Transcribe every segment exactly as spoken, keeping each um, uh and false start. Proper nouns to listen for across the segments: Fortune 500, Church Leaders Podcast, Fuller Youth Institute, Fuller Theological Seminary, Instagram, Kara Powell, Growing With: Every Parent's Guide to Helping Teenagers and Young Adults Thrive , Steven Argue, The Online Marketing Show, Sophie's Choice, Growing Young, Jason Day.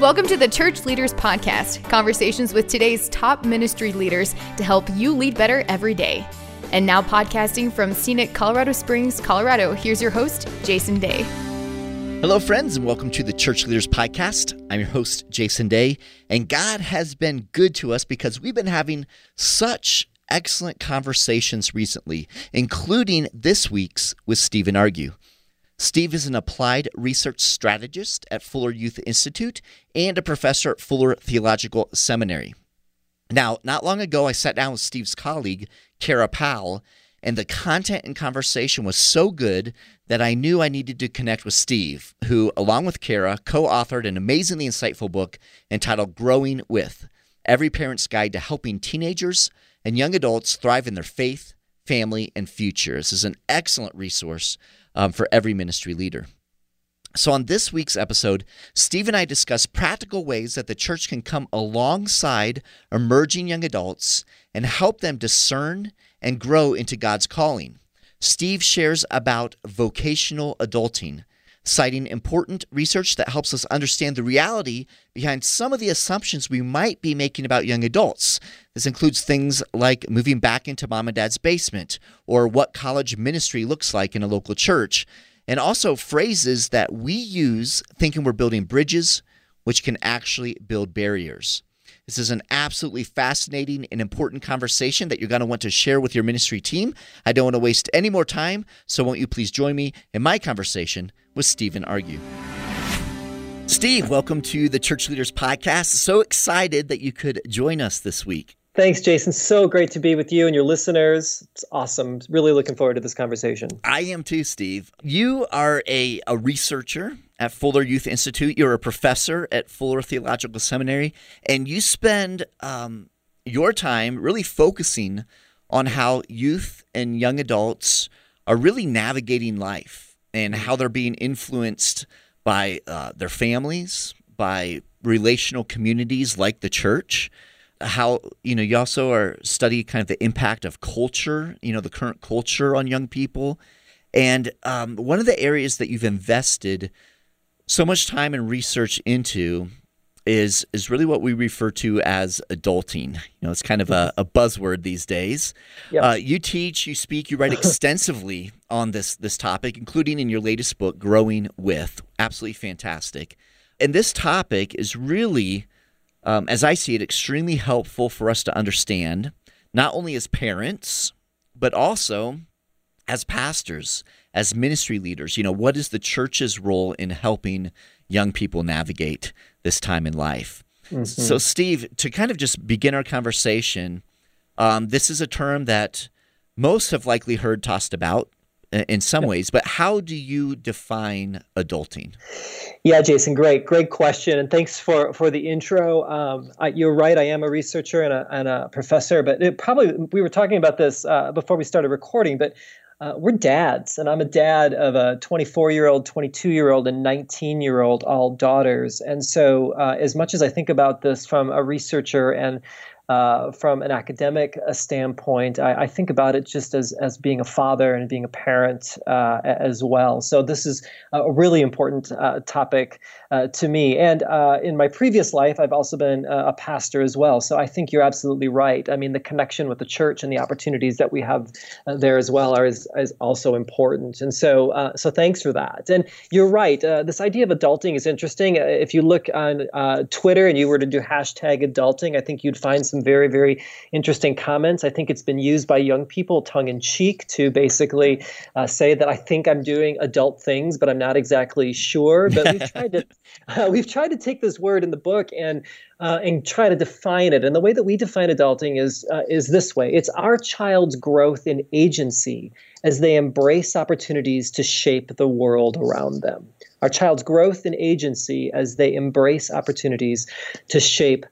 Welcome to the Church Leaders Podcast, conversations with today's top ministry leaders to help you lead better every day. And now podcasting from scenic Colorado Springs, Colorado, here's your host, Jason Day. Hello, friends, and welcome to the Church Leaders Podcast. I'm your host, Jason Day, and God has been good to us because we've been having such excellent conversations recently, including this week's with Steven Argue. Steve is an applied research strategist at Fuller Youth Institute and a professor at Fuller Theological Seminary. Now, not long ago, I sat down with Steve's colleague, Kara Powell, and the content and conversation was so good that I knew I needed to connect with Steve, who, along with Kara, co-authored an amazingly insightful book entitled Growing With: Every Parent's Guide to Helping Teenagers and Young Adults Thrive in Their Faith, Family, and Future. This is an excellent resource um, for every ministry leader. So on this week's episode, Steve and I discuss practical ways that the church can come alongside emerging young adults and help them discern and grow into God's calling. Steve shares about vocational adulting, citing important research that helps us understand the reality behind some of the assumptions we might be making about young adults. This includes things like moving back into mom and dad's basement, or what college ministry looks like in a local church, and also phrases that we use thinking we're building bridges, which can actually build barriers. This is an absolutely fascinating and important conversation that you're going to want to share with your ministry team. I don't want to waste any more time, so won't you please join me in my conversation with Steven Argue. Steve, welcome to the Church Leaders Podcast. So excited that you could join us this week. Thanks, Jason. So great to be with you and your listeners. It's awesome. Really looking forward to this conversation. I am too, Steve. You are a, a researcher at Fuller Youth Institute. You're a professor at Fuller Theological Seminary, and you spend um, your time really focusing on how youth and young adults are really navigating life and how they're being influenced by uh, their families, by relational communities like the church. How, you know, you also are study kind of the impact of culture, you know, the current culture on young people. And um, one of the areas that you've invested so much time and research into is is really what we refer to as adulting. You know, it's kind of a, a buzzword these days. Yep. Uh, you teach, you speak, you write extensively on this this topic, including in your latest book, Growing With. Absolutely fantastic. And this topic is really, Um, as I see it, extremely helpful for us to understand, not only as parents, but also as pastors, as ministry leaders. You know, what is the church's role in helping young people navigate this time in life? Mm-hmm. So, Steve, to kind of just begin our conversation, um, this is a term that most have likely heard tossed about in some ways, but how do you define adulting? Yeah, Jason, great, great question. And thanks for, for the intro. Um, I, you're right. I am a researcher and a, and a professor, but it probably, we were talking about this uh, before we started recording, but uh, we're dads, and I'm a dad of a twenty-four-year-old, twenty-two-year-old, and nineteen-year-old, all daughters. And so uh, as much as I think about this from a researcher and Uh, from an academic standpoint, I, I think about it just as as being a father and being a parent uh, as well. So this is a really important uh, topic uh, to me. And uh, in my previous life, I've also been a pastor as well. So I think you're absolutely right. I mean, the connection with the church and the opportunities that we have there as well are is, is also important. And so uh, so thanks for that. And you're right. Uh, this idea of adulting is interesting. If you look on uh, Twitter and you were to do hashtag adulting, I think you'd find some very, very interesting comments. I think it's been used by young people tongue-in-cheek to basically uh, say that I think I'm doing adult things, but I'm not exactly sure. But we've tried to uh, we've tried to take this word in the book and uh, and try to define it. And the way that we define adulting is uh, is this way. It's our child's growth in agency as they embrace opportunities to shape the world around them. Our child's growth in agency as they embrace opportunities to shape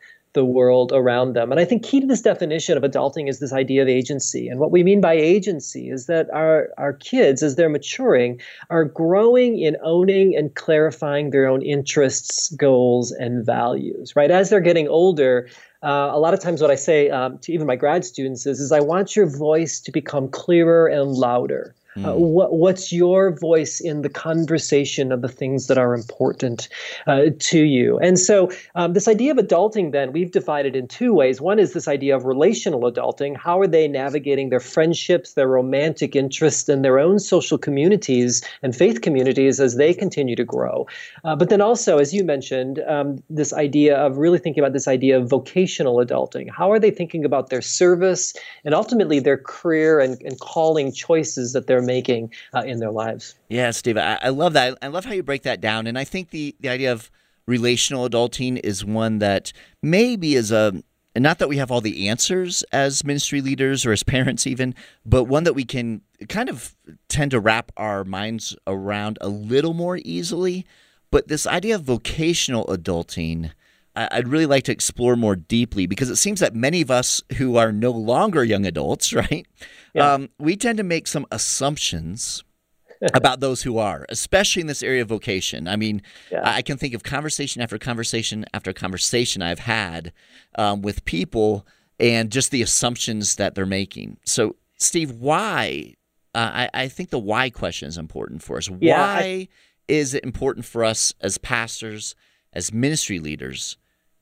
the world around them. And I think key to this definition of adulting is this idea of agency. And what we mean by agency is that our, our kids, as they're maturing, are growing in owning and clarifying their own interests, goals, and values, right? As they're getting older, Uh, a lot of times what I say um, to even my grad students is, is I want your voice to become clearer and louder. Mm. Uh, what, what's your voice in the conversation of the things that are important uh, to you? And so um, this idea of adulting, then, we've divided in two ways. One is this idea of relational adulting. How are they navigating their friendships, their romantic interests, and their own social communities and faith communities as they continue to grow? Uh, but then also, as you mentioned, um, this idea of really thinking about this idea of vocational adulting. How are they thinking about their service and ultimately their career and, and calling choices that they're making uh, in their lives? Yeah, Steve, I, I love that. I love how you break that down. And I think the, the idea of relational adulting is one that maybe is a, and not that we have all the answers as ministry leaders or as parents even, but one that we can kind of tend to wrap our minds around a little more easily. But this idea of vocational adulting, I'd really like to explore more deeply, because it seems that many of us who are no longer young adults, right, yeah. um, we tend to make some assumptions about those who are, especially in this area of vocation. I mean, yeah. I can think of conversation after conversation after conversation I've had um, with people and just the assumptions that they're making. So, Steve, why? Uh, I, I think the why question is important for us. Yeah, why I... is it important for us as pastors, as ministry leaders,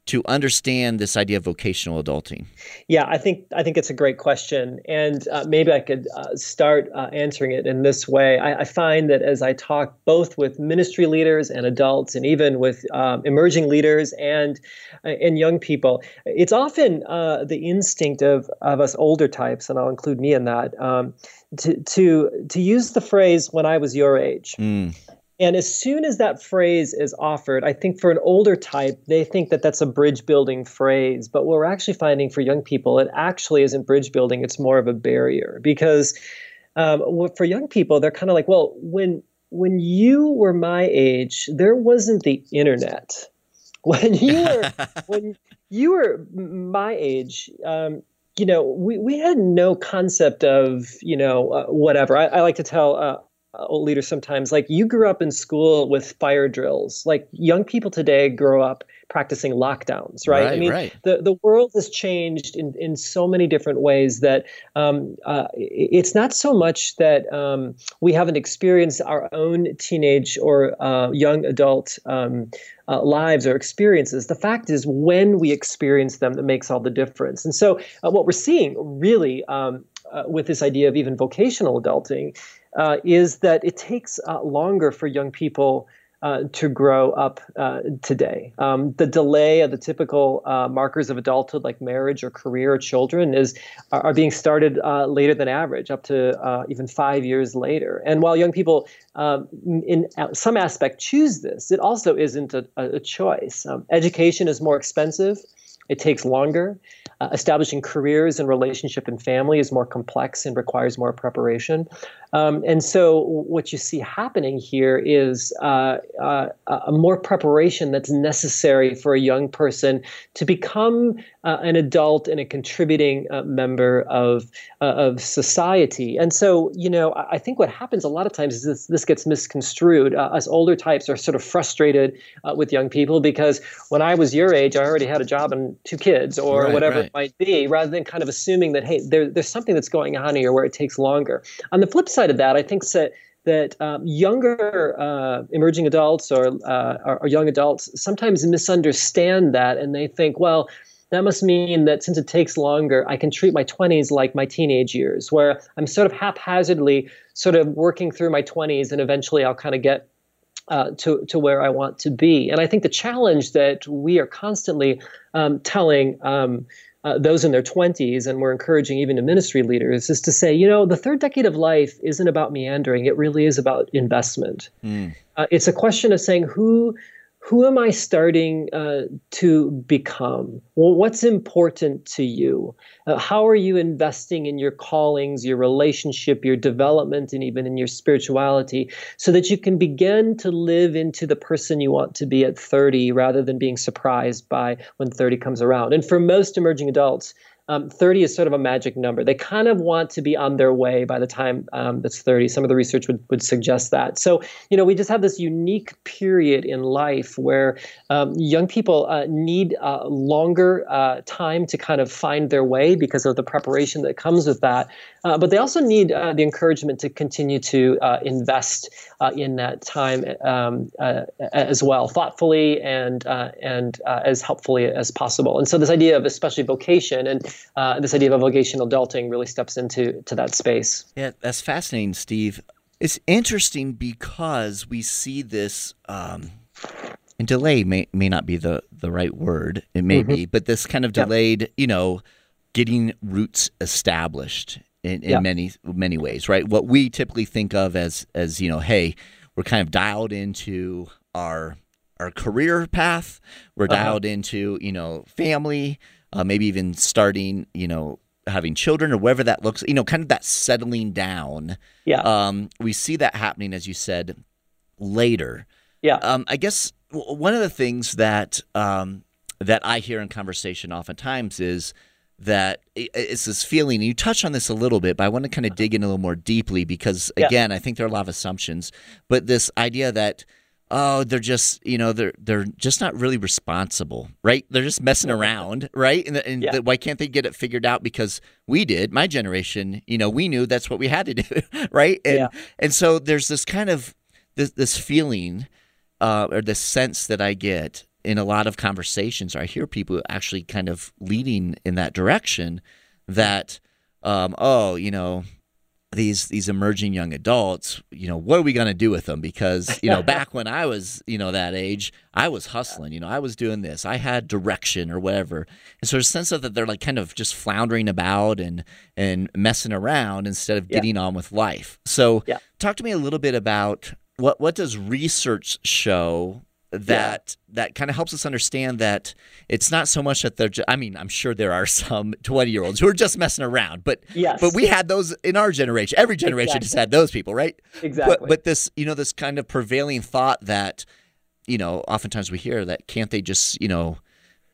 to understand this idea of vocational adulting? Yeah, I think I think it's a great question. And uh, maybe I could uh, start uh, answering it in this way. I, I find that as I talk both with ministry leaders and adults, and even with um, emerging leaders and uh, and young people, it's often uh, the instinct of, of us older types, and I'll include me in that, um, to, to, to use the phrase, "when I was your age." Mm. And as soon as that phrase is offered, I think for an older type, they think that that's a bridge-building phrase. But what we're actually finding for young people, it actually isn't bridge-building. It's more of a barrier. Because um, for young people, they're kind of like, well, when when you were my age, there wasn't the internet. When you were when you were my age, um, you know, we, we had no concept of, you know, uh, whatever. I, I like to tell uh old leaders sometimes, like, you grew up in school with fire drills. Like, young people today grow up practicing lockdowns, right? right I mean, right. The, the world has changed in, in so many different ways that um, uh, it's not so much that um, we haven't experienced our own teenage or uh, young adult um, uh, lives or experiences. The fact is, when we experience them, that makes all the difference. And so uh, what we're seeing really um, uh, with this idea of even vocational adulting Uh, is that it takes uh, longer for young people uh, to grow up uh, today. Um, the delay of the typical uh, markers of adulthood, like marriage or career or children, is are, are being started uh, later than average, up to uh, even five years later. And while young people um, in some aspect choose this, it also isn't a, a choice. Um, education is more expensive. It takes longer. Uh, establishing careers and relationship and family is more complex and requires more preparation. Um, and so what you see happening here is uh, uh, uh, more preparation that's necessary for a young person to become uh, an adult and a contributing uh, member of uh, of society. And so, you know, I, I think what happens a lot of times is this, this gets misconstrued. Uh, us older types are sort of frustrated uh, with young people because, when I was your age, I already had a job and two kids, or right, whatever right. it might be, rather than kind of assuming that, hey, there, there's something that's going on here where it takes longer. On the flip side of that, I think that that um, younger uh, emerging adults or, uh, or or young adults sometimes misunderstand that, and they think, well, that must mean that since it takes longer, I can treat my twenties like my teenage years, where I'm sort of haphazardly sort of working through my twenties, and eventually I'll kind of get Uh, to to where I want to be. And I think the challenge that we are constantly um, telling um, uh, those in their twenties, and we're encouraging even to ministry leaders, is to say, you know, the third decade of life isn't about meandering. It really is about investment. Mm. Uh, it's a question of saying, who who am I starting uh, to become? Well, what's important to you? Uh, how are you investing in your callings, your relationship, your development, and even in your spirituality, so that you can begin to live into the person you want to be at thirty, rather than being surprised by when thirty comes around? And for most emerging adults, Um, thirty is sort of a magic number. They kind of want to be on their way by the time um, that's thirty. Some of the research would, would suggest that. So, you know, we just have this unique period in life where um, young people uh, need uh, longer uh, time to kind of find their way because of the preparation that comes with that. Uh, but they also need uh, the encouragement to continue to uh, invest uh, in that time um, uh, as well, thoughtfully and uh, and uh, as helpfully as possible. And so this idea of especially vocation and Uh, this idea of vocational adulting really steps into to that space. Yeah, that's fascinating, Steve. It's interesting because we see this, um, and delay may, may not be the, the right word, it may mm-hmm. be, but this kind of delayed, yep. you know, getting roots established in, in yep. many, many ways, right? What we typically think of as, as, you know, hey, we're kind of dialed into our our career path, we're uh-huh. dialed into, you know, family, Uh, maybe even starting, you know, having children or whatever that looks, you know, kind of that settling down. Yeah. Um, we see that happening, as you said, later. Yeah. Um, I guess w- one of the things that um, that I hear in conversation oftentimes is that it, it's this feeling, and you touched on this a little bit, but I want to kind of dig in a little more deeply because, again, yeah. I think there are a lot of assumptions, but this idea that, oh, they're just, you know, they're they're just not really responsible, right? They're just messing around, right? And, and yeah. the, why can't they get it figured out? Because we did, my generation, you know, we knew that's what we had to do, right? And yeah. and so there's this kind of this this feeling uh, or this sense that I get in a lot of conversations, or I hear people actually kind of leading in that direction that, um, oh, you know, These these emerging young adults, you know, what are we going to do with them? Because, you know, back when I was, you know, that age, I was hustling, you know, I was doing this, I had direction or whatever. And so there's a sense of that they're like kind of just floundering about and and messing around instead of getting yeah. on with life. So yeah. talk to me a little bit about what, what does research show that yeah. that kind of helps us understand that it's not so much that they're just, I mean, I'm sure there are some twenty-year-olds who are just messing around, but yes. but we had those in our generation. Every generation exactly. just had those people, right? Exactly. But, but this, you know, this kind of prevailing thought that, you know, oftentimes we hear that can't they just, you know,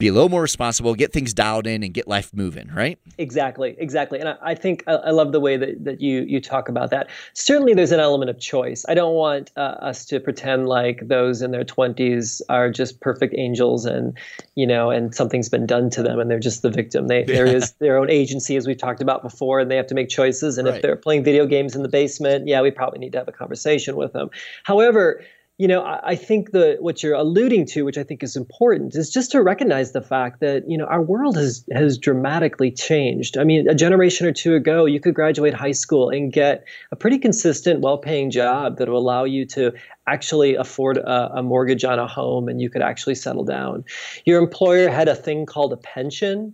be a little more responsible, get things dialed in, and get life moving, right? Exactly, exactly. And I, I think I, I love the way that, that you you talk about that. Certainly, there's an element of choice. I don't want uh, us to pretend like those in their twenties are just perfect angels, and you know, and something's been done to them, and they're just the victim. They, yeah. There is their own agency, as we've talked about before, and they have to make choices. And right. if they're playing video games in the basement, yeah, we probably need to have a conversation with them. However, you know, I think the what you're alluding to, which I think is important, is just to recognize the fact that, you know, our world has has dramatically changed. I mean, a generation or two ago, you could graduate high school and get a pretty consistent, well-paying job that will allow you to actually afford a, a mortgage on a home, and you could actually settle down. Your employer had a thing called a pension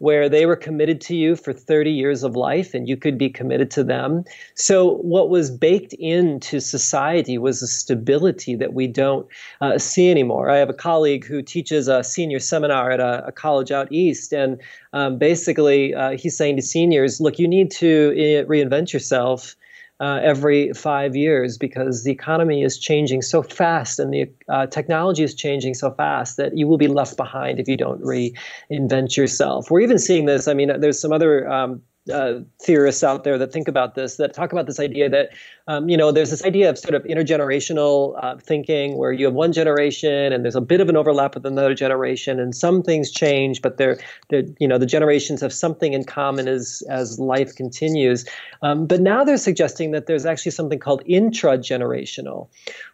where they were committed to you for thirty years of life, and you could be committed to them. So what was baked into society was a stability that we don't uh, see anymore. I have a colleague who teaches a senior seminar at a, a college out east, and um, basically uh, he's saying to seniors, look, you need to uh, reinvent yourself Uh, every five years because the economy is changing so fast and the uh, technology is changing so fast that you will be left behind if you don't reinvent yourself. We're even seeing this. I mean, there's some other um, uh, theorists out there that think about this, that talk about this idea that, um, you know, there's this idea of sort of intergenerational uh, thinking where you have one generation and there's a bit of an overlap with another generation and some things change, but they're, they're you know, the generations have something in common as, as life continues. Um, but now they're suggesting that there's actually something called intragenerational,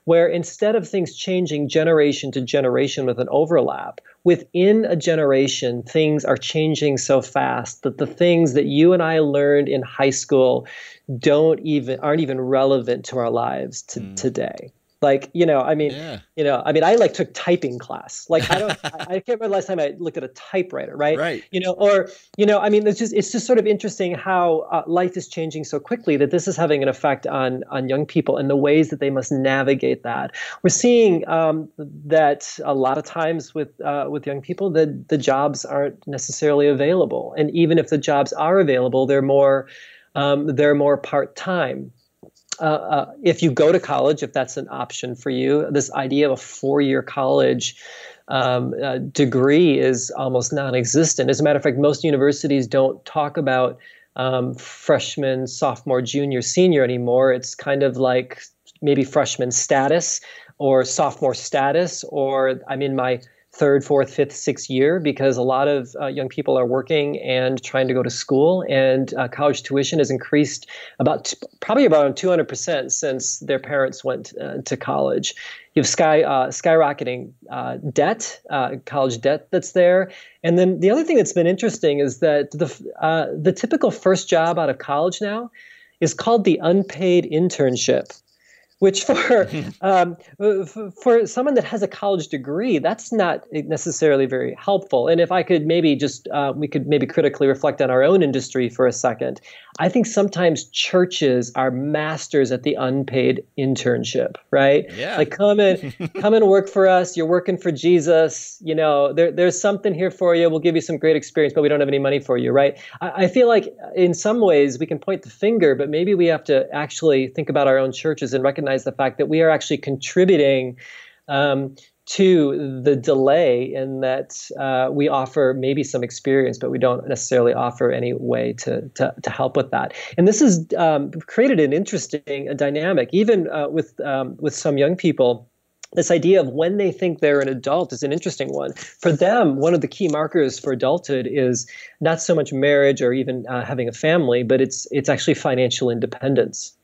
where instead of things changing generation to generation with an overlap, within a generation, things are changing so fast that the things that you and I learned in high school don't even aren't even relevant to our lives to, mm. today. Like, you know, I mean, yeah. you know, I mean, I like took typing class. Like, I don't, I, I can't remember the last time I looked at a typewriter, right? Right. You know, or, you know, I mean, it's just, it's just sort of interesting how uh, life is changing so quickly that this is having an effect on, on young people and the ways that they must navigate that. We're seeing um, that a lot of times with, uh, with young people that the jobs aren't necessarily available. And even if the jobs are available, they're more, um, they're more part-time. Uh, uh, if you go to college, if that's an option for you, this idea of a four-year college um, uh, degree is almost non-existent. As a matter of fact, most universities don't talk about um, freshman, sophomore, junior, senior anymore. It's kind of like maybe freshman status or sophomore status, or I'm in my third, fourth, fifth, sixth year, because a lot of uh, young people are working and trying to go to school, and uh, college tuition has increased about t- probably about two hundred percent since their parents went uh, to college. You have sky uh, skyrocketing uh, debt, uh, college debt that's there. And then the other thing that's been interesting is that the uh, the typical first job out of college now is called the unpaid internship, which for um, for someone that has a college degree, that's not necessarily very helpful. And if I could maybe just, uh, we could maybe critically reflect on our own industry for a second. I think sometimes churches are masters at the unpaid internship, right? Yeah. Like come and come and work for us. You're working for Jesus. You know, there, there's something here for you. We'll give you some great experience, but we don't have any money for you, right? I, I feel like in some ways we can point the finger, but maybe we have to actually think about our own churches and recognize the fact that we are actually contributing um, to the delay in that uh, we offer maybe some experience, but we don't necessarily offer any way to to, to help with that. And this has um, created an interesting dynamic, even uh, with um, with some young people. This idea of when they think they're an adult is an interesting one. For them, one of the key markers for adulthood is not so much marriage or even uh, having a family, but it's it's actually financial independence.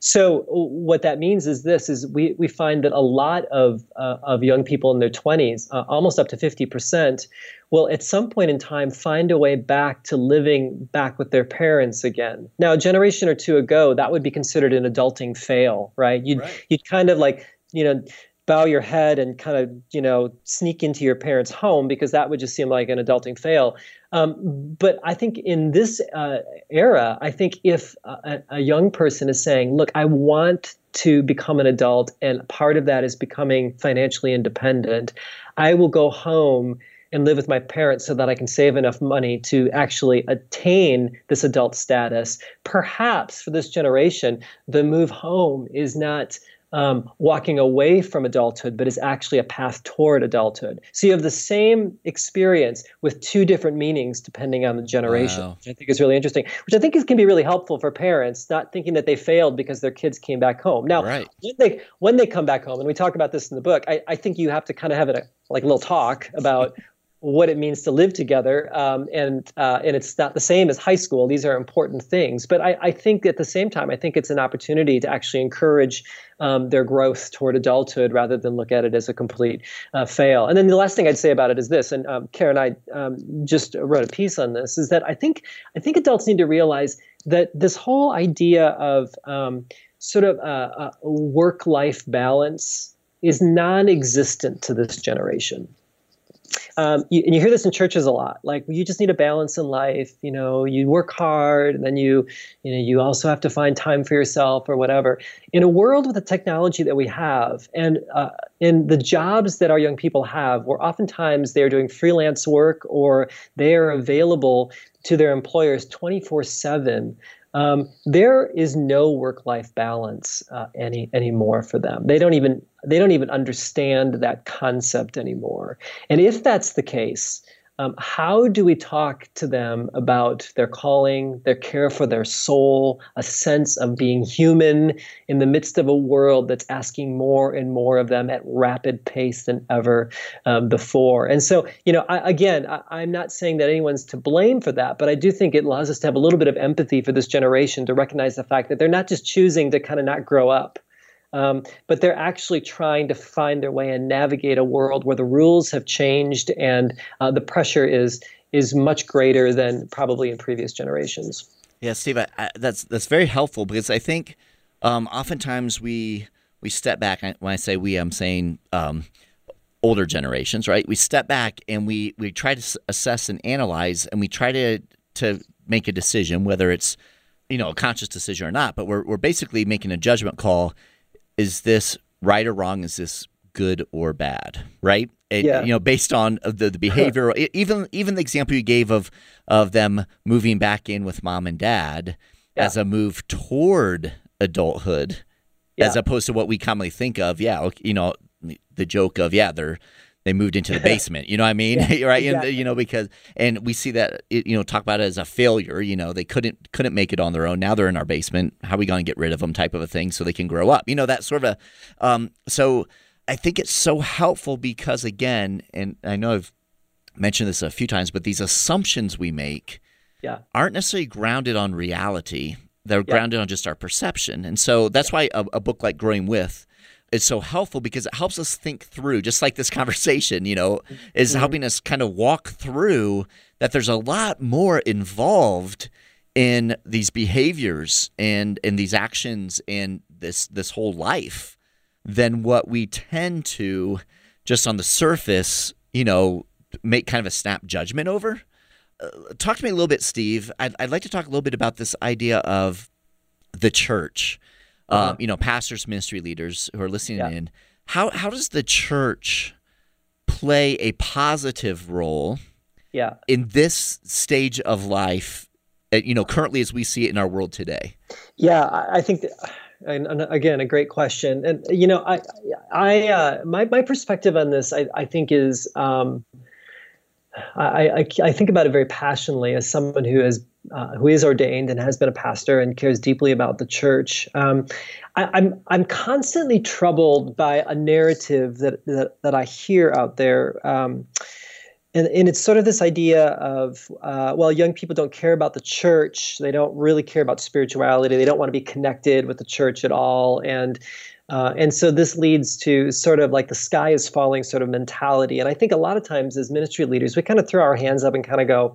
So what that means is this, is we, we find that a lot of uh, of young people in their twenties, uh, almost up to fifty percent, will at some point in time find a way back to living back with their parents again. Now, a generation or two ago, that would be considered an adulting fail, right? You'd, right. you'd kind of like, you know, bow your head and kind of, you know, sneak into your parents' home, because that would just seem like an adulting fail. Um, but I think in this uh, era, I think if a, a young person is saying, look, I want to become an adult, and part of that is becoming financially independent, I will go home and live with my parents so that I can save enough money to actually attain this adult status. Perhaps for this generation, the move home is not Um, walking away from adulthood, but is actually a path toward adulthood. So you have the same experience with two different meanings depending on the generation, wow. which I think is really interesting, which I think is, can be really helpful for parents, not thinking that they failed because their kids came back home. Now, right. when they when they come back home, and we talk about this in the book, I, I think you have to kind of have a like a little talk about what it means to live together, um, and uh, and it's not the same as high school. These are important things. But I, I think at the same time, I think it's an opportunity to actually encourage um, their growth toward adulthood rather than look at it as a complete uh, fail. And then the last thing I'd say about it is this, and um, Kara and I um, just wrote a piece on this, is that I think I think adults need to realize that this whole idea of um, sort of a, a work-life balance is non-existent to this generation. Um, you, and you hear this in churches a lot, like you just need a balance in life, you know, you work hard and then you, you know, you also have to find time for yourself or whatever. In a world with the technology that we have and uh, in the jobs that our young people have, where oftentimes they're doing freelance work or they are available to their employers twenty-four seven, Um, there is no work-life balance uh, any anymore for them. They don't even they don't even understand that concept anymore. And if that's the case, um, how do we talk to them about their calling, their care for their soul, a sense of being human in the midst of a world that's asking more and more of them at rapid pace than ever um, before? And so, you know, I, again, I, I'm not saying that anyone's to blame for that, but I do think it allows us to have a little bit of empathy for this generation to recognize the fact that they're not just choosing to kind of not grow up. Um, but they're actually trying to find their way and navigate a world where the rules have changed and uh, the pressure is is much greater than probably in previous generations. Yeah, Steve, I, I, that's that's very helpful, because I think um, oftentimes we we step back. When I say we, I'm saying um, older generations, right? We step back and we we try to assess and analyze, and we try to to make a decision, whether it's you know a conscious decision or not. But we're we're basically making a judgment call. Is this right or wrong? Is this good or bad? Right? It, yeah. You know, based on the, the behavior, even even the example you gave of of them moving back in with mom and dad yeah. as a move toward adulthood, yeah. as opposed to what we commonly think of. Yeah, you know, the joke of yeah, they're they moved into the basement. You know what I mean? Yeah, right. Exactly. And, you know, because, and we see that, you know, talk about it as a failure, you know, they couldn't, couldn't make it on their own. Now they're in our basement. How are we going to get rid of them type of a thing so they can grow up, you know, that sort of, um, so I think it's so helpful because again, and I know I've mentioned this a few times, but these assumptions we make yeah. aren't necessarily grounded on reality. They're yeah. grounded on just our perception. And so that's why a, a book like Growing With is so helpful, because it helps us think through, just like this conversation, you know, is mm-hmm. helping us kind of walk through that there's a lot more involved in these behaviors and in these actions and this this whole life than what we tend to just on the surface, you know, make kind of a snap judgment over. Uh, talk to me a little bit, Steve. I'd, I'd like to talk a little bit about this idea of the church. Um, you know, pastors, ministry leaders who are listening yeah. in. How how does the church play a positive role yeah. in this stage of life? You know, currently as we see it in our world today. Yeah, I think that, and, and again, a great question. And you know, I I uh, my my perspective on this, I, I think is. Um, I, I, I think about it very passionately as someone who is uh, who is ordained and has been a pastor and cares deeply about the church. Um, I, I'm I'm constantly troubled by a narrative that that, that I hear out there, um, and and it's sort of this idea of uh, well, young people don't care about the church. They don't really care about spirituality. They don't want to be connected with the church at all, and. Uh, and so this leads to sort of like the sky is falling sort of mentality. And I think a lot of times as ministry leaders, we kind of throw our hands up and kind of go,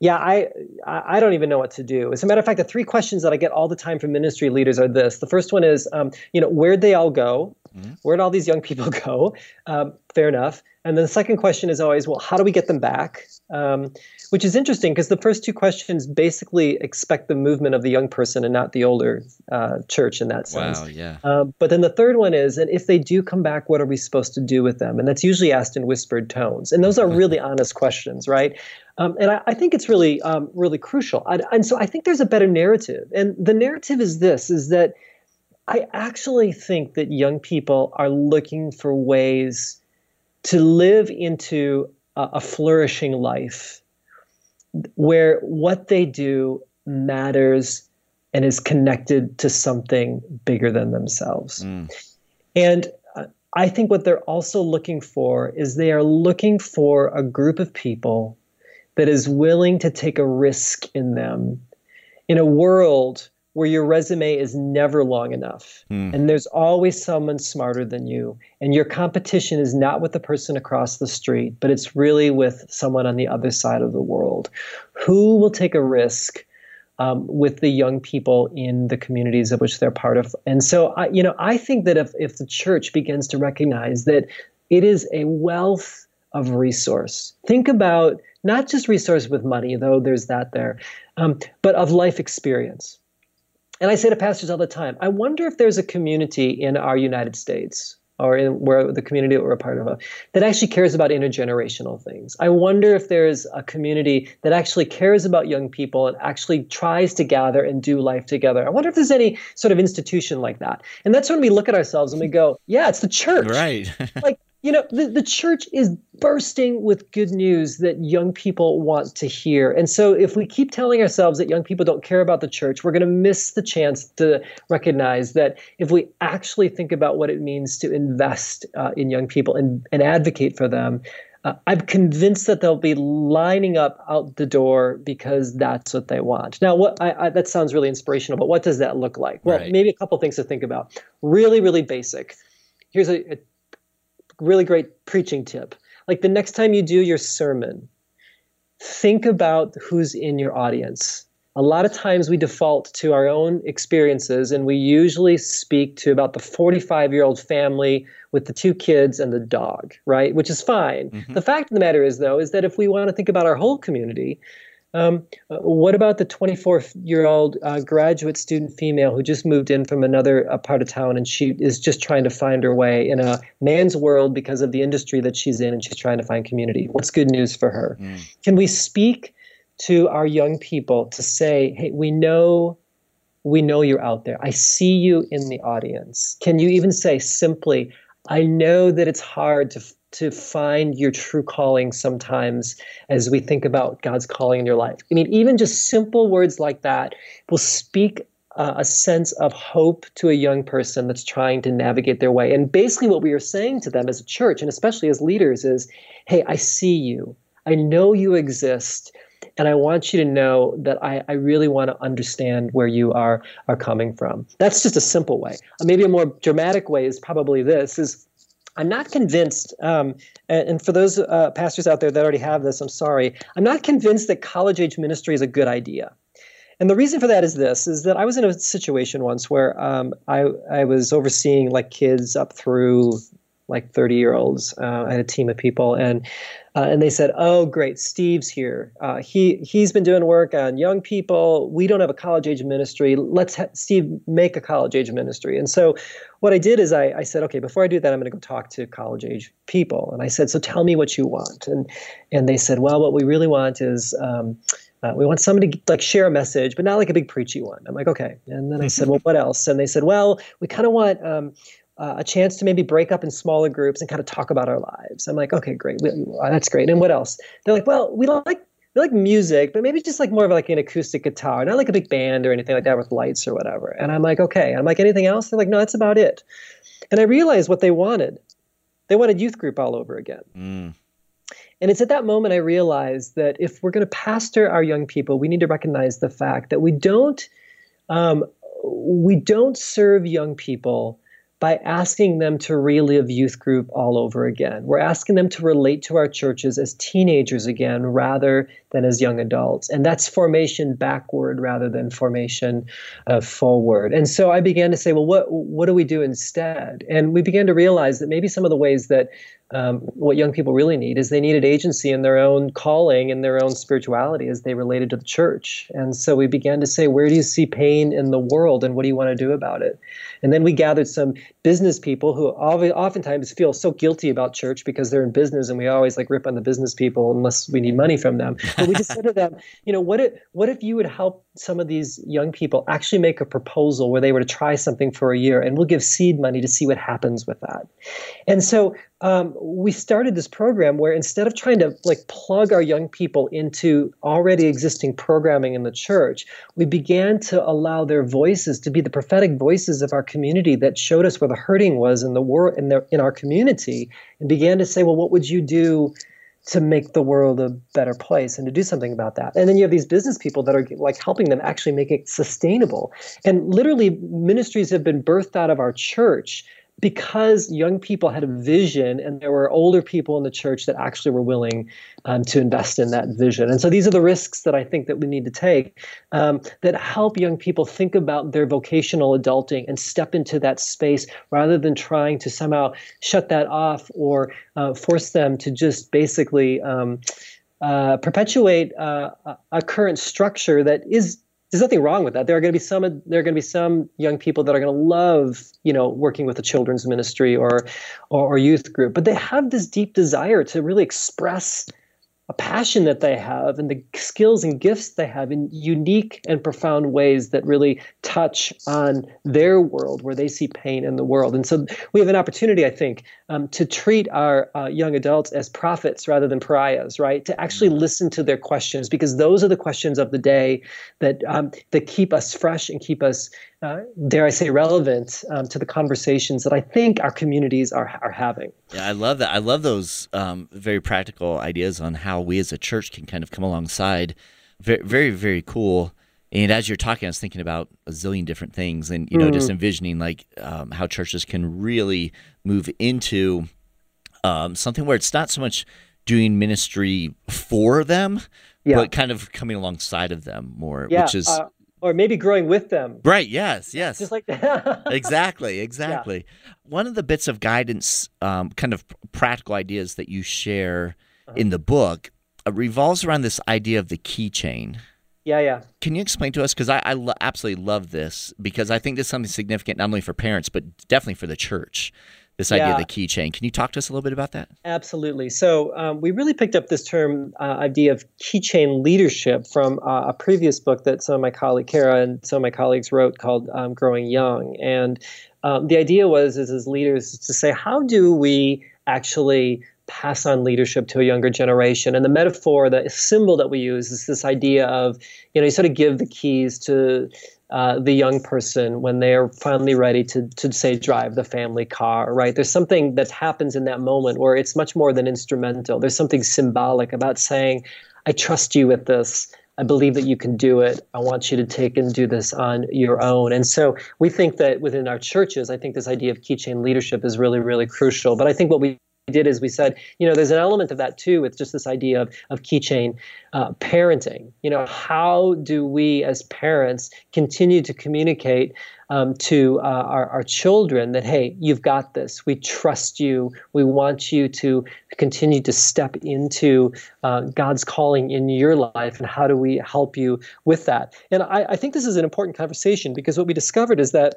yeah, I I don't even know what to do. As a matter of fact, the three questions that I get all the time from ministry leaders are this. The first one is, um, you know, where'd they all go? Mm-hmm. Where'd all these young people go? Um, fair enough. And then the second question is always, well, how do we get them back? Um, which is interesting because the first two questions basically expect the movement of the young person and not the older uh, church in that sense. Wow, yeah. Um, but then the third one is, and if they do come back, what are we supposed to do with them? And that's usually asked in whispered tones. And those are really honest questions, right? Um, and I, I think it's really, um, really crucial. I, and so I think there's a better narrative. And the narrative is this, is that I actually think that young people are looking for ways to live into a, a flourishing life where what they do matters and is connected to something bigger than themselves. Mm. And I think what they're also looking for is they are looking for a group of people that is willing to take a risk in them in a world where your resume is never long enough. Mm. And there's always someone smarter than you. And your competition is not with the person across the street, but it's really with someone on the other side of the world. Who will take a risk um, with the young people in the communities of which they're part of? And so, I, you know, I think that if, if the church begins to recognize that it is a wealth of resource, think about not just resource with money, though there's that there, um, but of life experience. And I say to pastors all the time, I wonder if there's a community in our United States or in where the community that we're a part of that actually cares about intergenerational things. I wonder if there's a community that actually cares about young people and actually tries to gather and do life together. I wonder if there's any sort of institution like that. And that's when we look at ourselves and we go, yeah, it's the church. Right. Like, you know, the, the church is bursting with good news that young people want to hear. And so if we keep telling ourselves that young people don't care about the church, we're going to miss the chance to recognize that if we actually think about what it means to invest uh, in young people and, and advocate for them, uh, I'm convinced that they'll be lining up out the door because that's what they want. Now, what I, I, that sounds really inspirational, but what does that look like? Well, right. Maybe a couple things to think about. Really, really basic. Here's a... a really great preaching tip. Like the next time you do your sermon, think about who's in your audience. A lot of times we default to our own experiences and we usually speak to about the forty-five-year-old family with the two kids and the dog, right? Which is fine. Mm-hmm. The fact of the matter is, though, is that if we want to think about our whole community, Um, what about the twenty-four-year-old uh, graduate student female who just moved in from another uh, part of town and she is just trying to find her way in a man's world because of the industry that she's in and she's trying to find community? What's good news for her? Mm. Can we speak to our young people to say, hey, we know we know you're out there. I see you in the audience. Can you even say simply, I know that it's hard to to find your true calling sometimes as we think about God's calling in your life. I mean, even just simple words like that will speak uh, a sense of hope to a young person that's trying to navigate their way. And basically what we are saying to them as a church, and especially as leaders, is, hey, I see you. I know you exist. And I want you to know that I, I really want to understand where you are are coming from. That's just a simple way. Maybe a more dramatic way is probably this, is I'm not convinced, um, and, and for those uh, pastors out there that already have this, I'm sorry, I'm not convinced that college-age ministry is a good idea. And the reason for that is this, is that I was in a situation once where um, I, I was overseeing like kids up through like thirty-year-olds. Uh, I had a team of people, and uh, and they said, oh, great, Steve's here. Uh, he, he's been doing work on young people. We don't have a college-age ministry. Let's have Steve make a college-age ministry. And so what I did is I, I said, okay, before I do that, I'm going to go talk to college-age people. And I said, so tell me what you want. And and they said, well, what we really want is um, uh, we want somebody to like share a message, but not like a big preachy one. I'm like, okay. And then I said, well, what else? And they said, well, we kind of want um, – Uh, a chance to maybe break up in smaller groups and kind of talk about our lives. I'm like, okay, great. We, that's great. And what else? They're like, well, we like we like music, but maybe just like more of like an acoustic guitar, not like a big band or anything like that with lights or whatever. And I'm like, okay. I'm like, anything else? They're like, no, that's about it. And I realized what they wanted. They wanted youth group all over again. Mm. And it's at that moment I realized that if we're going to pastor our young people, we need to recognize the fact that we don't um, we don't serve young people by asking them to relive youth group all over again. We're asking them to relate to our churches as teenagers again rather than as young adults. And that's formation backward rather than formation uh, forward. And so I began to say, well, what what do we do instead? And we began to realize that maybe some of the ways that um, what young people really need is they needed agency in their own calling and their own spirituality as they related to the church. And so we began to say, where do you see pain in the world and what do you want to do about it? And then we gathered some business people who oftentimes feel so guilty about church because they're in business, and we always like rip on the business people unless we need money from them. But we just said to them, you know, what if, what if you would help some of these young people actually make a proposal where they were to try something for a year, and we'll give seed money to see what happens with that. And so um, we started this program where instead of trying to like plug our young people into already existing programming in the church, we began to allow their voices to be the prophetic voices of our community that showed us where the hurting was in the world, in their, in our community, and began to say, well, what would you do to make the world a better place and to do something about that? And then you have these business people that are like helping them actually make it sustainable. And literally ministries have been birthed out of our church because young people had a vision, and there were older people in the church that actually were willing um, to invest in that vision. And so these are the risks that I think that we need to take um, that help young people think about their vocational adulting and step into that space rather than trying to somehow shut that off or uh, force them to just basically um, uh, perpetuate uh, a current structure that is. There's nothing wrong with that. There are going to be some. There are going to be some young people that are going to love, you know, working with the children's ministry or, or, or youth group. But they have this deep desire to really express a passion that they have and the skills and gifts they have in unique and profound ways that really touch on their world where they see pain in the world. And so we have an opportunity, I think, um, to treat our uh, young adults as prophets rather than pariahs, right? To actually listen to their questions, because those are the questions of the day that um, that keep us fresh and keep us, uh, dare I say, relevant um, to the conversations that I think our communities are are having. Yeah, I love that. I love those um, very practical ideas on how we as a church can kind of come alongside. Very, very, very cool. And as you're talking, I was thinking about a zillion different things and, you know, mm. just envisioning like um, how churches can really move into um, something where it's not so much doing ministry for them, yeah. but kind of coming alongside of them more, yeah, which is... Uh- Or maybe growing with them. Right, yes, yes. Just like that. Exactly, exactly. Yeah. One of the bits of guidance, um, kind of practical ideas that you share uh-huh. in the book uh, revolves around this idea of the keychain. Yeah, yeah. Can you explain to us, because I, I lo- absolutely love this, because I think this is something significant not only for parents, but definitely for the church. This idea yeah. of the keychain. Can you talk to us a little bit about that? Absolutely. So um, we really picked up this term, uh, idea of keychain leadership from uh, a previous book that some of my colleague Kara and some of my colleagues wrote called um, Growing Young. And um, the idea was, is as leaders, to say, how do we actually pass on leadership to a younger generation. And the metaphor, the symbol that we use is this idea of, you know, you sort of give the keys to uh, the young person when they're finally ready to, to say, drive the family car, right? There's something that happens in that moment where it's much more than instrumental. There's something symbolic about saying, I trust you with this. I believe that you can do it. I want you to take and do this on your own. And so we think that within our churches, I think this idea of keychain leadership is really, really crucial. But I think what we did is we said, you know, there's an element of that too. It's just this idea of, of keychain uh, parenting. You know, how do we as parents continue to communicate um, to uh, our, our children that, hey, you've got this. We trust you. We want you to continue to step into uh, God's calling in your life, and how do we help you with that? And I, I think this is an important conversation, because what we discovered is that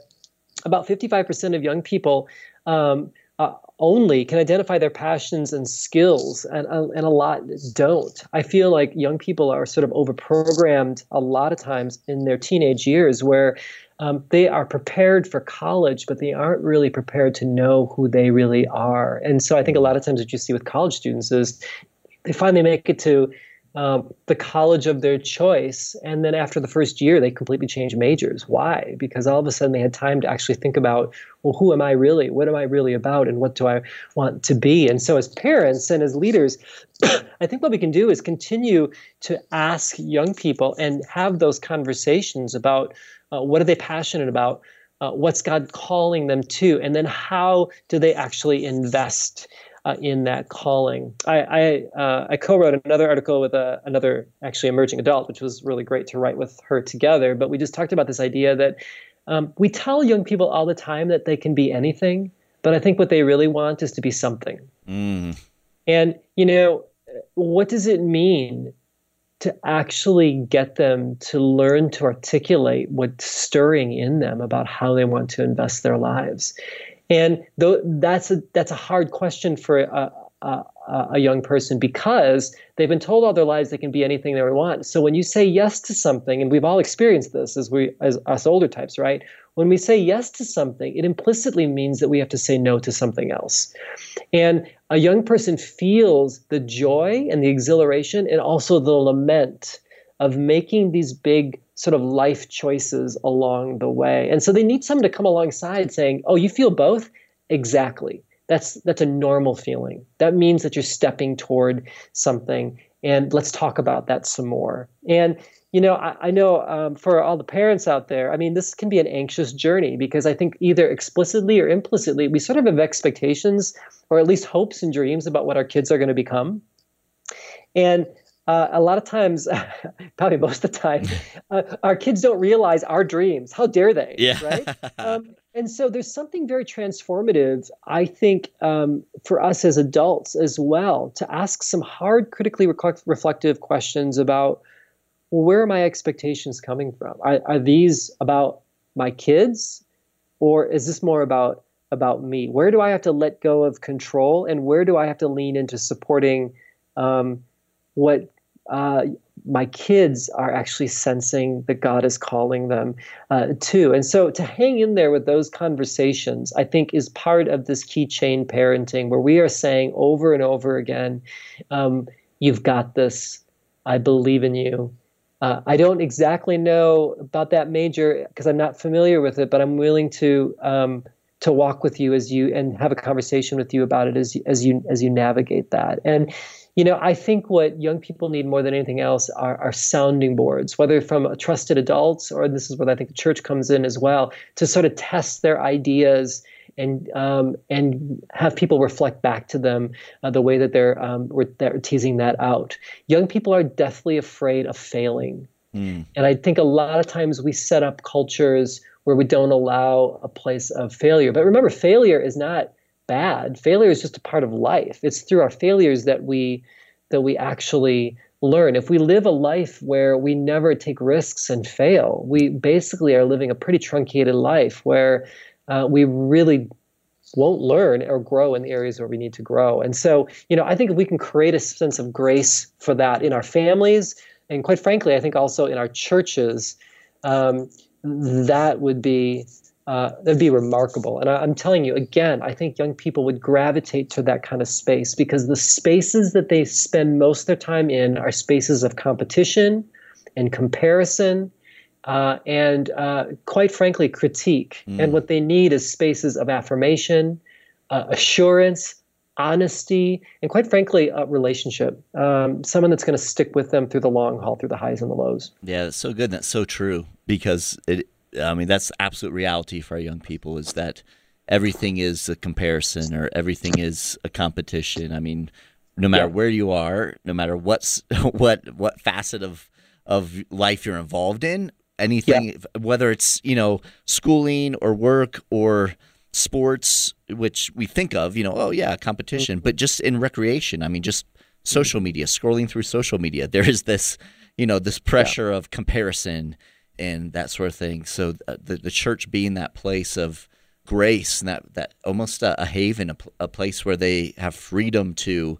about fifty-five percent of young people um, Uh, only can identify their passions and skills, and, uh, and a lot don't. I feel like young people are sort of overprogrammed a lot of times in their teenage years, where um, they are prepared for college, but they aren't really prepared to know who they really are. And so I think a lot of times what you see with college students is they finally make it to Um, the college of their choice, and then after the first year, they completely change majors. Why? Because all of a sudden they had time to actually think about, well, who am I really? What am I really about? And what do I want to be? And so as parents and as leaders, I think what we can do is continue to ask young people and have those conversations about uh, what are they passionate about? Uh, what's God calling them to? And then how do they actually invest Uh, in that calling? I I, uh, I co-wrote another article with a, another actually emerging adult, which was really great to write with her together. But we just talked about this idea that um, we tell young people all the time that they can be anything, but I think what they really want is to be something. Mm. And, you know, what does it mean to actually get them to learn to articulate what's stirring in them about how they want to invest their lives? And th- that's a that's a hard question for a, a, a young person, because they've been told all their lives they can be anything they want. So when you say yes to something, and we've all experienced this as we as us older types, right? When we say yes to something, it implicitly means that we have to say no to something else. And a young person feels the joy and the exhilaration, and also the lament of making these big sort of life choices along the way. And so they need someone to come alongside saying, oh, you feel both? Exactly. That's that's a normal feeling. That means that you're stepping toward something. And let's talk about that some more. And, you know, I, I know um, for all the parents out there, I mean, this can be an anxious journey, because I think either explicitly or implicitly, we sort of have expectations, or at least hopes and dreams about what our kids are going to become. And Uh, a lot of times, probably most of the time, uh, our kids don't realize our dreams. How dare they? Yeah. Right? Um, and so there's something very transformative, I think, um, for us as adults as well, to ask some hard, critically rec- reflective questions about, well, where are my expectations coming from? Are, are these about my kids, or is this more about, about me? Where do I have to let go of control, and where do I have to lean into supporting um, what Uh, my kids are actually sensing that God is calling them uh, to? And so to hang in there with those conversations, I think, is part of this keychain parenting, where we are saying over and over again, um, you've got this, I believe in you. Uh, I don't exactly know about that major because I'm not familiar with it, but I'm willing to um, to walk with you as you and have a conversation with you about it as as you as you navigate that. And you know, I think what young people need more than anything else are, are sounding boards, whether from a trusted adults, or this is where I think the church comes in as well, to sort of test their ideas and um, and have people reflect back to them uh, the way that they're, um, we're, they're teasing that out. Young people are deathly afraid of failing. Mm. And I think a lot of times we set up cultures where we don't allow a place of failure. But remember, failure is not bad. Failure is just a part of life. It's through our failures that we that we actually learn. If we live a life where we never take risks and fail, we basically are living a pretty truncated life where uh, we really won't learn or grow in the areas where we need to grow. And so, you know, I think if we can create a sense of grace for that in our families, and quite frankly, I think also in our churches, um, that would be Uh, that'd be remarkable. And I, I'm telling you, again, I think young people would gravitate to that kind of space, because the spaces that they spend most of their time in are spaces of competition and comparison uh, and, uh, quite frankly, critique. Mm. And what they need is spaces of affirmation, uh, assurance, honesty, and quite frankly, a relationship. Um, someone that's going to stick with them through the long haul, through the highs and the lows. Yeah, that's so good. And that's so true, because it, I mean, that's absolute reality for our young people, is that everything is a comparison or everything is a competition. I mean, no matter yeah. where you are, no matter what's, what, what facet of, of life you're involved in, anything, yeah. whether it's, you know, schooling or work or sports, which we think of, you know, oh yeah, competition, but just in recreation, I mean, just social media, scrolling through social media, there is this, you know, this pressure yeah. of comparison and that sort of thing. So the the church being that place of grace, and that, that almost a, a haven, a, a place where they have freedom to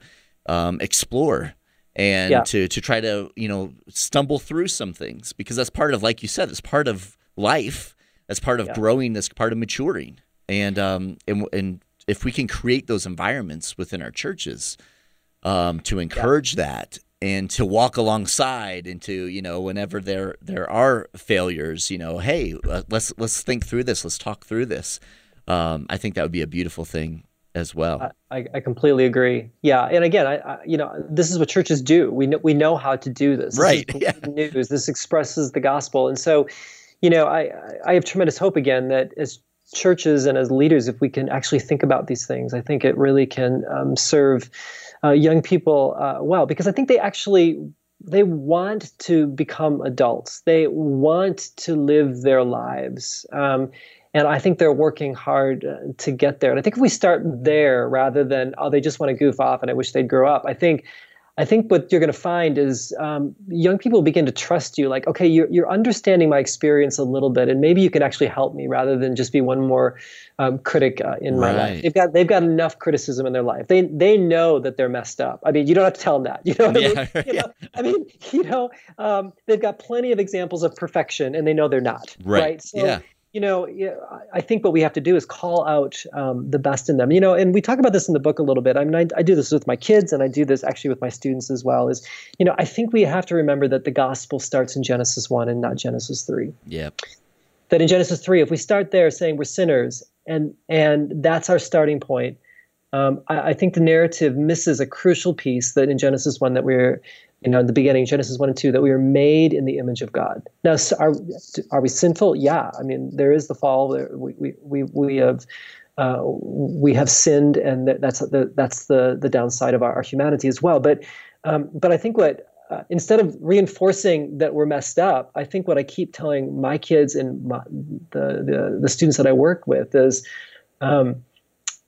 um, explore and yeah. to, to try to, you know, stumble through some things, because that's part of, like you said, that's part of life, that's part of yeah. growing, that's part of maturing. And um and, and if we can create those environments within our churches um, to encourage yeah. that and to walk alongside, and to, you know, whenever there there are failures, you know, hey, let's let's think through this, let's talk through this. Um, I think that would be a beautiful thing as well. I, I completely agree. Yeah, and again, I, I you know, this is what churches do. We know, we know how to do this. Right. This is yeah. news. This expresses the gospel, and so, you know, I I have tremendous hope again that as churches and as leaders, if we can actually think about these things, I think it really can um, serve uh, young people uh, well, because I think they actually, they want to become adults. They want to live their lives. Um, and I think they're working hard uh, to get there. And I think if we start there rather than, oh, they just want to goof off and I wish they'd grow up, I think I think what you're going to find is um, young people begin to trust you. Like, okay, you're, you're understanding my experience a little bit, and maybe you can actually help me rather than just be one more um, critic uh, in right. my life. They've got they've got enough criticism in their life. They they know that they're messed up. I mean, you don't have to tell them that. You know, yeah, I mean, you yeah. know, I mean, you know, um, they've got plenty of examples of perfection, and they know they're not. Right. right? So, yeah. You know, I think what we have to do is call out um, the best in them. You know, and we talk about this in the book a little bit. I mean, I, I do this with my kids, and I do this actually with my students as well. Is, you know, I think we have to remember that the gospel starts in Genesis one and not Genesis three. Yeah. That in Genesis three, if we start there saying we're sinners, and and that's our starting point, um, I, I think the narrative misses a crucial piece that in Genesis one that we're, you know, in the beginning, Genesis one and two, that we are made in the image of God. Now, are are we sinful? Yeah. I mean, there is the fall. We we we, we have uh, we have sinned, and that's the that's the the downside of our, our humanity as well. But um, but I think what uh, instead of reinforcing that we're messed up, I think what I keep telling my kids and my, the, the the students that I work with is, Um,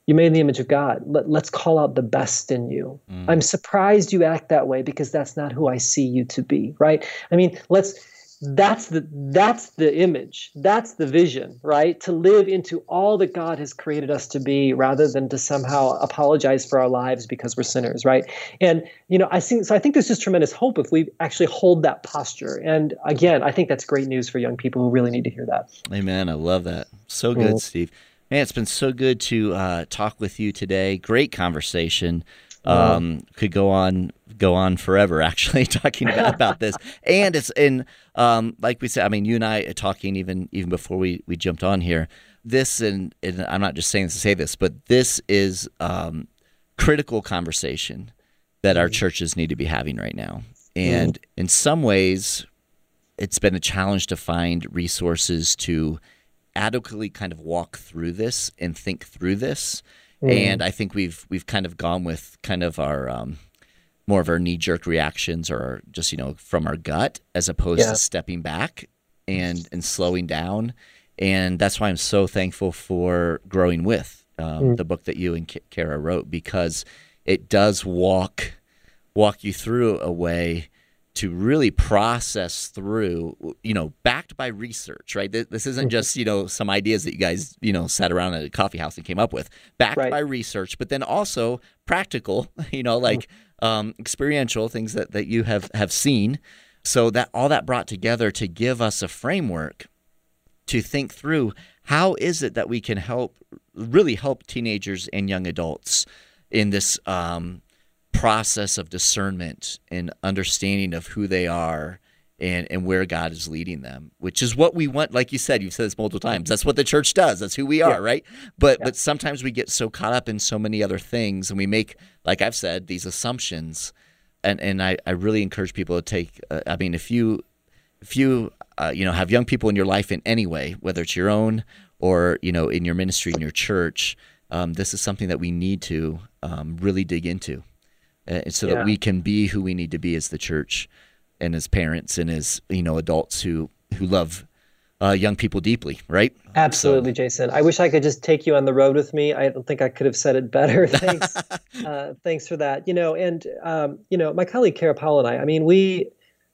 you're made in the image of God. Let, let's call out the best in you. Mm. I'm surprised you act that way, because that's not who I see you to be, right? I mean, let's, that's the, that's the image. That's the vision, right? To live into all that God has created us to be, rather than to somehow apologize for our lives because we're sinners, right? And, you know, I think, so I think there's just tremendous hope if we actually hold that posture. And again, I think that's great news for young people who really need to hear that. Amen. I love that. So good, mm-hmm. Steve. Man, it's been so good to uh, talk with you today. Great conversation. Um, wow. Could go on, go on forever, actually, talking about, about this. And it's in, um, like we said, I mean, you and I are talking even even before we, we jumped on here. This, and, and I'm not just saying this to say this, but this is um, critical conversation that our churches need to be having right now. And mm. in some ways, it's been a challenge to find resources to adequately kind of walk through this and think through this. Mm. And I think we've we've kind of gone with kind of our um, more of our knee-jerk reactions, or our, just, you know, from our gut, as opposed yeah. to stepping back and and slowing down. And that's why I'm so thankful for Growing With, um, mm. the book that you and Kara wrote, because it does walk walk you through a way to really process through, you know, backed by research, right? This isn't just, you know, some ideas that you guys, you know, sat around at a coffee house and came up with, backed right. by research, but then also practical, you know, like um, experiential things that, that you have, have seen. So that all that brought together to give us a framework to think through how is it that we can help, really help teenagers and young adults in this um, process of discernment and understanding of who they are and, and where God is leading them, which is what we want. Like you said, you've said this multiple times. That's what the church does. That's who we are, yeah. right? But yeah. but sometimes we get so caught up in so many other things, and we make, like I've said, these assumptions. And and I, I really encourage people to take, uh, I mean, if you, if you uh, you know, have young people in your life in any way, whether it's your own or, you know, in your ministry, in your church, um, this is something that we need to um, really dig into uh, so yeah. that we can be who we need to be as the church and as parents and as, you know, adults who, who love uh, young people deeply, right? Absolutely, so. Jason. I wish I could just take you on the road with me. I don't think I could have said it better. Thanks. uh, thanks for that. You know, and, um, you know, my colleague Kara Powell and I, I mean, we...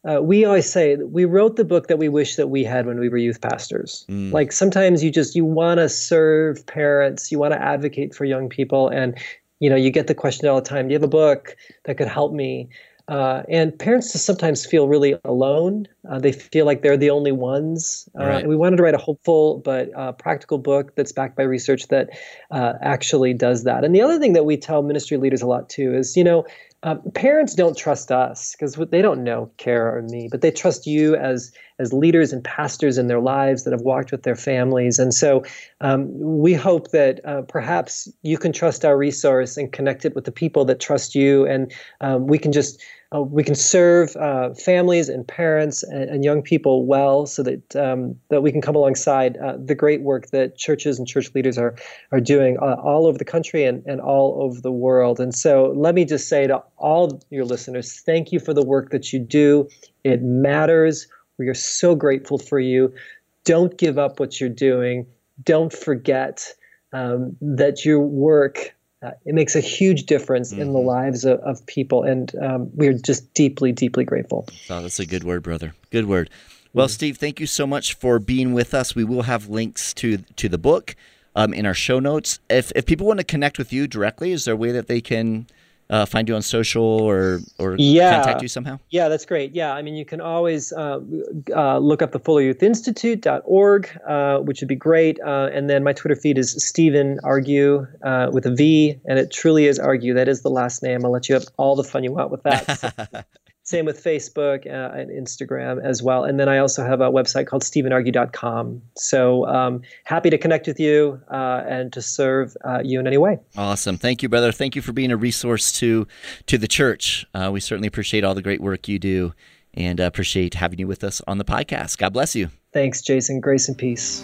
Uh, we always say we wrote the book that we wish that we had when we were youth pastors. Mm. Like sometimes you just, you want to serve parents, you want to advocate for young people. And, you know, you get the question all the time, do you have a book that could help me? Uh, and parents just sometimes feel really alone. Uh, they feel like they're the only ones. Uh, right. We wanted to write a hopeful but uh, practical book that's backed by research that uh, actually does that. And the other thing that we tell ministry leaders a lot too is, you know, Um, parents don't trust us because they don't know Kara or me, but they trust you as as leaders and pastors in their lives that have walked with their families. And so um, we hope that uh, perhaps you can trust our resource and connect it with the people that trust you. And um, we can just uh, we can serve uh, families and parents and, and young people well so that um, that we can come alongside uh, the great work that churches and church leaders are are doing uh, all over the country and, and all over the world. And so let me just say to all your listeners, thank you for the work that you do. It matters. We are so grateful for you. Don't give up what you're doing. Don't forget um, that your work, uh, it makes a huge difference mm-hmm. in the lives of, of people. And um, we're just deeply, deeply grateful. Oh, that's a good word, brother. Good word. Well, mm-hmm. Steve, thank you so much for being with us. We will have links to to the book um, in our show notes. If, if people want to connect with you directly, is there a way that they can... Uh, find you on social or, or yeah. contact you somehow? Yeah, that's great. Yeah, I mean, you can always uh, uh, look up the fuller youth institute dot org, uh, which would be great. Uh, and then my Twitter feed is Steven Argue uh, with a V, and it truly is Argue. That is the last name. I'll let you have all the fun you want with that. So, same with Facebook uh, and Instagram as well. And then I also have a website called steven argue dot com. So um, happy to connect with you uh, and to serve uh, you in any way. Awesome. Thank you, brother. Thank you for being a resource to to the church. Uh, we certainly appreciate all the great work you do and uh, appreciate having you with us on the podcast. God bless you. Thanks, Jason. Grace and peace.